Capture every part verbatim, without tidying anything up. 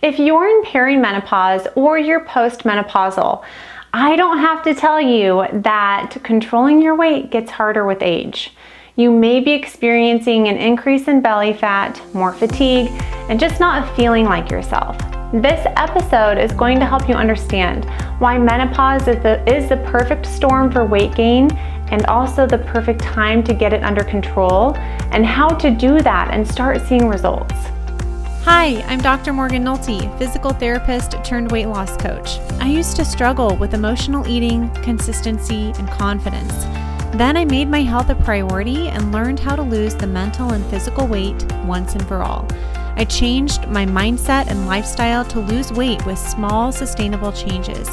If you're in perimenopause or you're postmenopausal, I don't have to tell you that controlling your weight gets harder with age. You may be experiencing an increase in belly fat, more fatigue, and just not feeling like yourself. This episode is going to help you understand why menopause is the, is the perfect storm for weight gain and also the perfect time to get it under control, and how to do that and start seeing results. Hi, I'm Doctor Morgan Nolte, physical therapist turned weight loss coach. I used to struggle with emotional eating, consistency, and confidence. Then I made my health a priority and learned how to lose the mental and physical weight once and for all. I changed my mindset and lifestyle to lose weight with small, sustainable changes.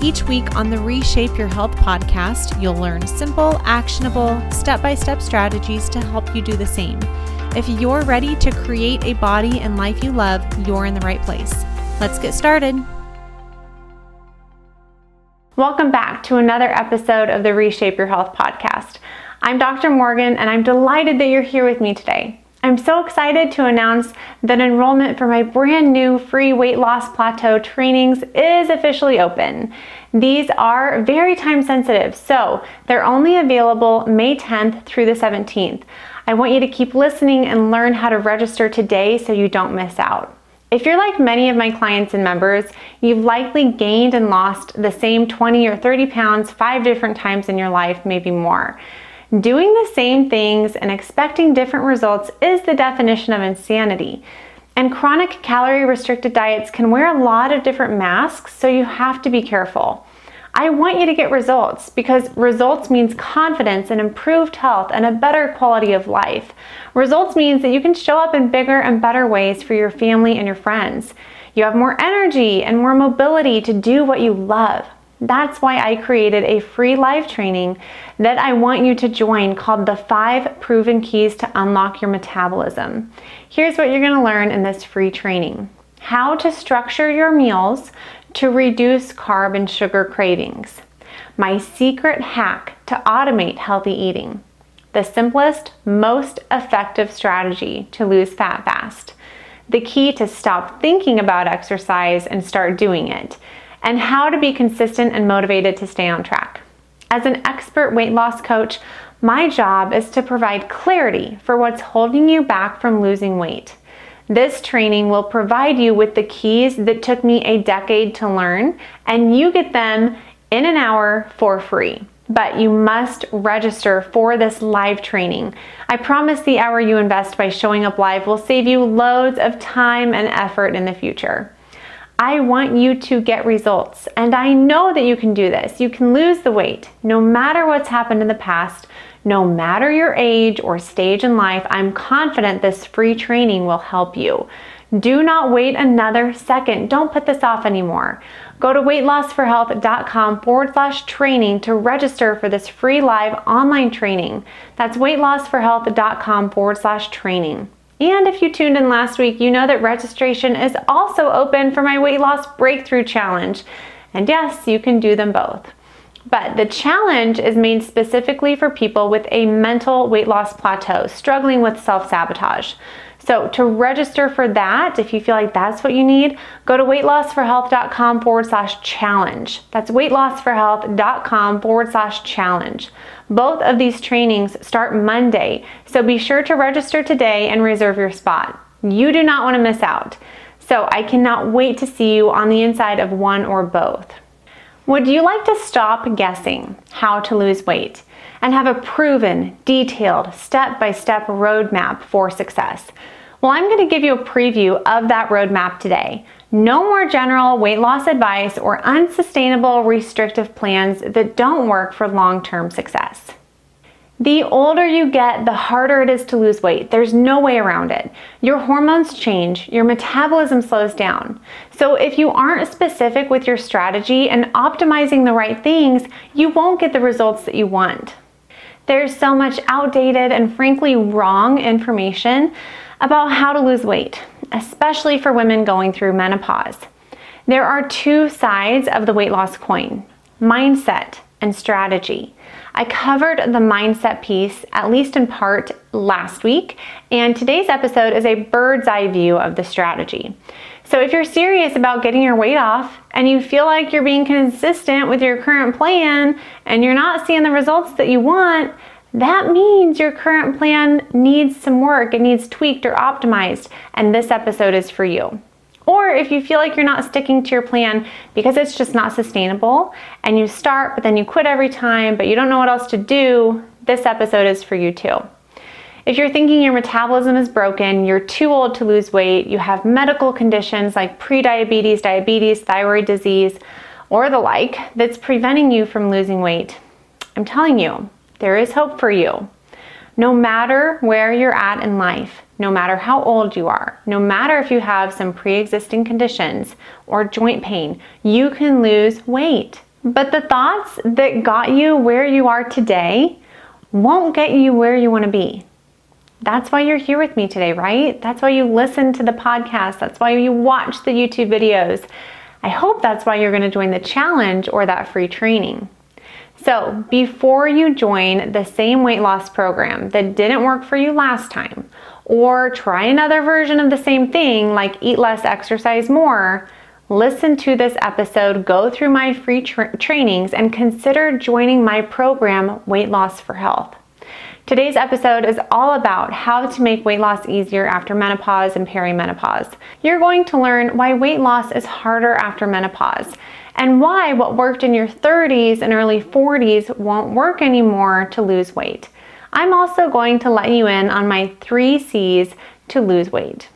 Each week on the Reshape Your Health podcast, you'll learn simple, actionable, step-by-step strategies to help you do the same. If you're ready to create a body and life you love, you're in the right place. Let's get started. Welcome back to another episode of the Reshape Your Health podcast. I'm Doctor Morgan, and I'm delighted that you're here with me today. I'm so excited to announce that enrollment for my brand new free weight loss plateau trainings is officially open. These are very time sensitive, so they're only available May tenth through the seventeenth. I want you to keep listening and learn how to register today so you don't miss out. If you're like many of my clients and members, you've likely gained and lost the same twenty or thirty pounds five different times in your life, maybe more. Doing the same things and expecting different results is the definition of insanity. And chronic calorie-restricted diets can wear a lot of different masks, so you have to be careful. I want you to get results, because results means confidence and improved health and a better quality of life. Results means that you can show up in bigger and better ways for your family and your friends. You have more energy and more mobility to do what you love. That's why I created a free live training that I want you to join called the Five Proven Keys to Unlock Your Metabolism. Here's what you're going to learn in this free training: how to structure your meals to reduce carb and sugar cravings, my secret hack to automate healthy eating, the simplest, most effective strategy to lose fat fast, the key to stop thinking about exercise and start doing it, and how to be consistent and motivated to stay on track. As an expert weight loss coach, my job is to provide clarity for what's holding you back from losing weight. This training will provide you with the keys that took me a decade to learn, and you get them in an hour for free. But you must register for this live training. I promise the hour you invest by showing up live will save you loads of time and effort in the future. I want you to get results, and I know that you can do this. You can lose the weight no matter what's happened in the past. No matter your age or stage in life, I'm confident this free training will help you. Do not wait another second. Don't put this off anymore. Go to weightlossforhealth.com forward slash training to register for this free live online training. That's weightlossforhealth.com forward slash training. And if you tuned in last week, you know that registration is also open for my weight loss breakthrough challenge. And yes, you can do them both. But the challenge is made specifically for people with a mental weight loss plateau, struggling with self-sabotage. So to register for that, if you feel like that's what you need, go to weightlossforhealth.com forward slash challenge. That's weightlossforhealth.com forward slash challenge. Both of these trainings start Monday, so be sure to register today and reserve your spot. You do not want to miss out. So I cannot wait to see you on the inside of one or both. Would you like to stop guessing how to lose weight and have a proven, detailed, step-by-step roadmap for success? Well, I'm going to give you a preview of that roadmap today. No more general weight loss advice or unsustainable restrictive plans that don't work for long-term success. The older you get, the harder it is to lose weight. There's no way around it. Your hormones change, your metabolism slows down. So if you aren't specific with your strategy and optimizing the right things, you won't get the results that you want. There's so much outdated and frankly wrong information about how to lose weight, especially for women going through menopause. There are two sides of the weight loss coin: mindset and strategy. I covered the mindset piece, at least in part, last week, and today's episode is a bird's eye view of the strategy. So if you're serious about getting your weight off and you feel like you're being consistent with your current plan and you're not seeing the results that you want, that means your current plan needs some work. It needs tweaked or optimized, and this episode is for you. Or if you feel like you're not sticking to your plan because it's just not sustainable and you start but then you quit every time but you don't know what else to do, this episode is for you too. If you're thinking your metabolism is broken, you're too old to lose weight, you have medical conditions like prediabetes, diabetes, thyroid disease, or the like that's preventing you from losing weight, I'm telling you, there is hope for you. No matter where you're at in life, no matter how old you are, no matter if you have some pre-existing conditions or joint pain, you can lose weight. But the thoughts that got you where you are today won't get you where you want to be. That's why you're here with me today, right? That's why you listen to the podcast. That's why you watch the YouTube videos. I hope that's why you're going to join the challenge or that free training. So before you join the same weight loss program that didn't work for you last time, or try another version of the same thing like eat less, exercise more, listen to this episode, go through my free tra- trainings, and consider joining my program, Weight Loss for Health. Today's episode is all about how to make weight loss easier after menopause and perimenopause. You're going to learn why weight loss is harder after menopause, and why what worked in your thirties and early forties won't work anymore to lose weight. I'm also going to let you in on my three C's to lose weight.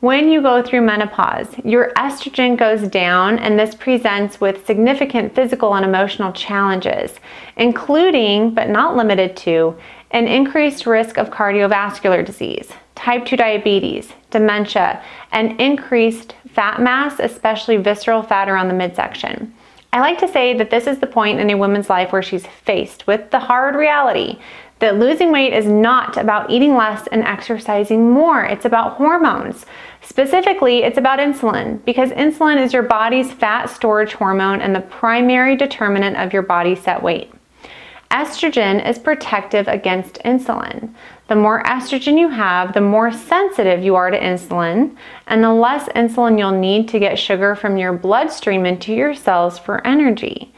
When you go through menopause, your estrogen goes down, and this presents with significant physical and emotional challenges, including, but not limited to, an increased risk of cardiovascular disease, type two diabetes, dementia, and increased fat mass, especially visceral fat around the midsection. I like to say that this is the point in a woman's life where she's faced with the hard reality that losing weight is not about eating less and exercising more. It's about hormones. Specifically, it's about insulin, because insulin is your body's fat storage hormone and the primary determinant of your body set weight. Estrogen is protective against insulin. The more estrogen you have, the more sensitive you are to insulin, and the less insulin you'll need to get sugar from your bloodstream into your cells for energy.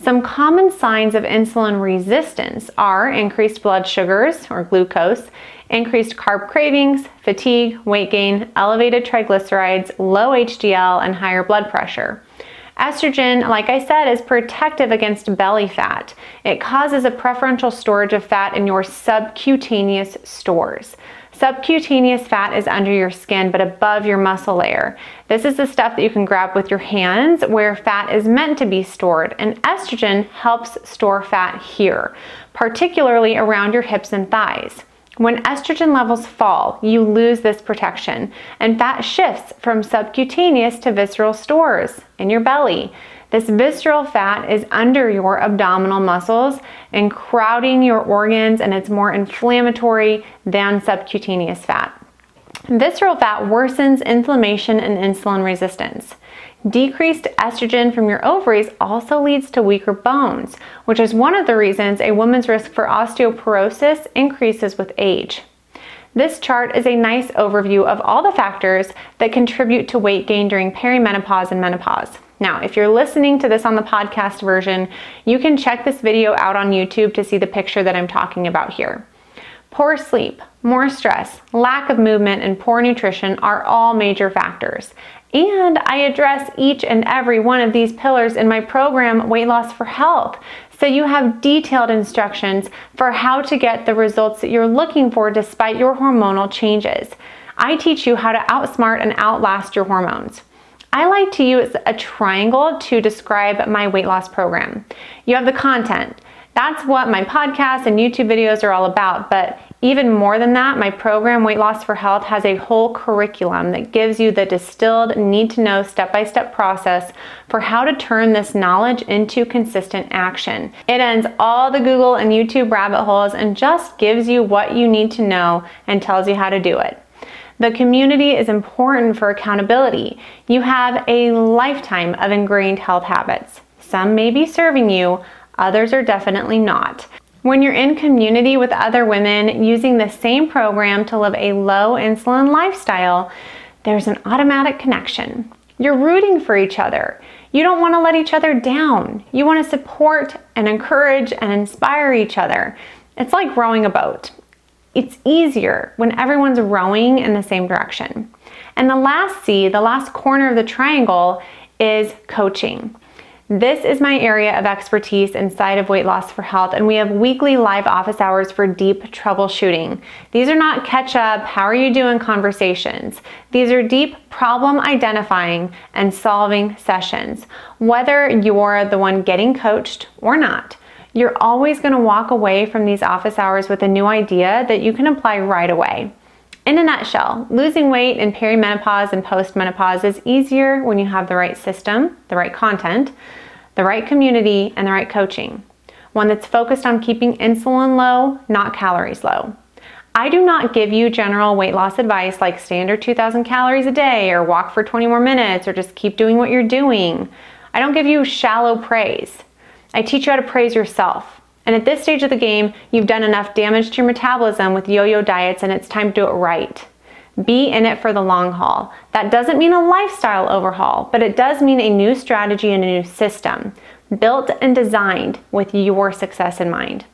Some common signs of insulin resistance are increased blood sugars or glucose, increased carb cravings, fatigue, weight gain, elevated triglycerides, low H D L, and higher blood pressure. Estrogen, like I said, is protective against belly fat. It causes a preferential storage of fat in your subcutaneous stores. Subcutaneous fat is under your skin, but above your muscle layer. This is the stuff that you can grab with your hands where fat is meant to be stored, and estrogen helps store fat here, particularly around your hips and thighs. When estrogen levels fall, you lose this protection, and fat shifts from subcutaneous to visceral stores in your belly. This visceral fat is under your abdominal muscles and crowding your organs, and it's more inflammatory than subcutaneous fat. Visceral fat worsens inflammation and insulin resistance. Decreased estrogen from your ovaries also leads to weaker bones, which is one of the reasons a woman's risk for osteoporosis increases with age. This chart is a nice overview of all the factors that contribute to weight gain during perimenopause and menopause. Now, if you're listening to this on the podcast version, you can check this video out on YouTube to see the picture that I'm talking about here. Poor sleep, more stress, lack of movement, and poor nutrition are all major factors. And I address each and every one of these pillars in my program, Weight Loss for Health, so you have detailed instructions for how to get the results that you're looking for despite your hormonal changes. I teach you how to outsmart and outlast your hormones. I like to use a triangle to describe my weight loss program. You have the content. That's what my podcast and YouTube videos are all about, but even more than that, my program, Weight Loss for Health, has a whole curriculum that gives you the distilled, need-to-know, step-by-step process for how to turn this knowledge into consistent action. It ends all the Google and YouTube rabbit holes and just gives you what you need to know and tells you how to do it. The community is important for accountability. You have a lifetime of ingrained health habits. Some may be serving you, others are definitely not. When you're in community with other women using the same program to live a low insulin lifestyle, there's an automatic connection. You're rooting for each other. You don't want to let each other down. You want to support and encourage and inspire each other. It's like rowing a boat. It's easier when everyone's rowing in the same direction. And the last C, the last corner of the triangle, is coaching. This is my area of expertise inside of Weight Loss for Health, and we have weekly live office hours for deep troubleshooting. These are not catch up, how are you doing conversations. These are deep problem identifying and solving sessions. Whether you're the one getting coached or not, you're always going to walk away from these office hours with a new idea that you can apply right away. In a nutshell, losing weight in perimenopause and postmenopause is easier when you have the right system, the right content, the right community, and the right coaching. One that's focused on keeping insulin low, not calories low. I do not give you general weight loss advice like stay under two thousand calories a day or walk for twenty more minutes or just keep doing what you're doing. I don't give you shallow praise. I teach you how to praise yourself. And at this stage of the game, you've done enough damage to your metabolism with yo-yo diets, and it's time to do it right. Be in it for the long haul. That doesn't mean a lifestyle overhaul, but it does mean a new strategy and a new system, built and designed with your success in mind.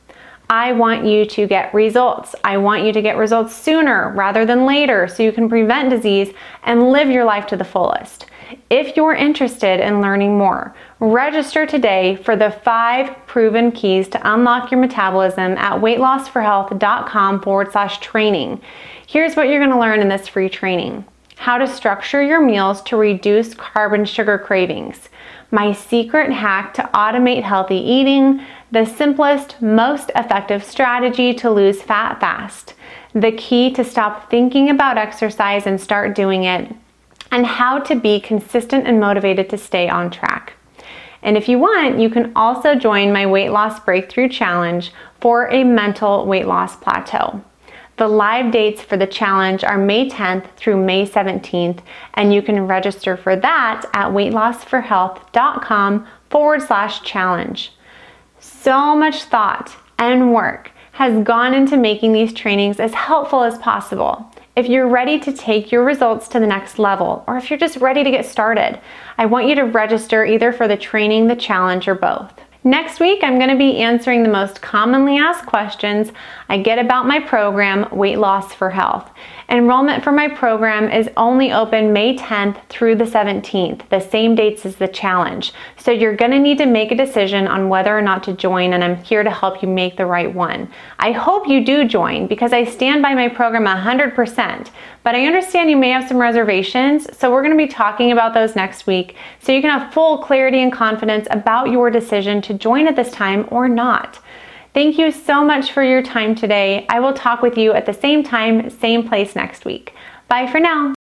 I want you to get results. I want you to get results sooner rather than later so you can prevent disease and live your life to the fullest. If you're interested in learning more, register today for the Five Proven Keys to Unlock Your Metabolism at weightlossforhealth.com forward slash training. Here's what you're going to learn in this free training. How to structure your meals to reduce carb and sugar cravings. My secret hack to automate healthy eating. The simplest, most effective strategy to lose fat fast. The key to stop thinking about exercise and start doing it. And how to be consistent and motivated to stay on track. And if you want, you can also join my Weight Loss Breakthrough Challenge for a mental weight loss plateau. The live dates for the challenge are May tenth through May seventeenth, and you can register for that at weightlossforhealth.com forward slash challenge. So much thought and work has gone into making these trainings as helpful as possible. If you're ready to take your results to the next level, or if you're just ready to get started, I want you to register either for the training, the challenge, or both. Next week, I'm going to be answering the most commonly asked questions I get about my program, Weight Loss for Health. Enrollment for my program is only open May tenth through the seventeenth, the same dates as the challenge. So you're going to need to make a decision on whether or not to join, and I'm here to help you make the right one. I hope you do join because I stand by my program one hundred percent, but I understand you may have some reservations, so we're going to be talking about those next week so you can have full clarity and confidence about your decision to join at this time or not. Thank you so much for your time today. I will talk with you at the same time, same place next week. Bye for now.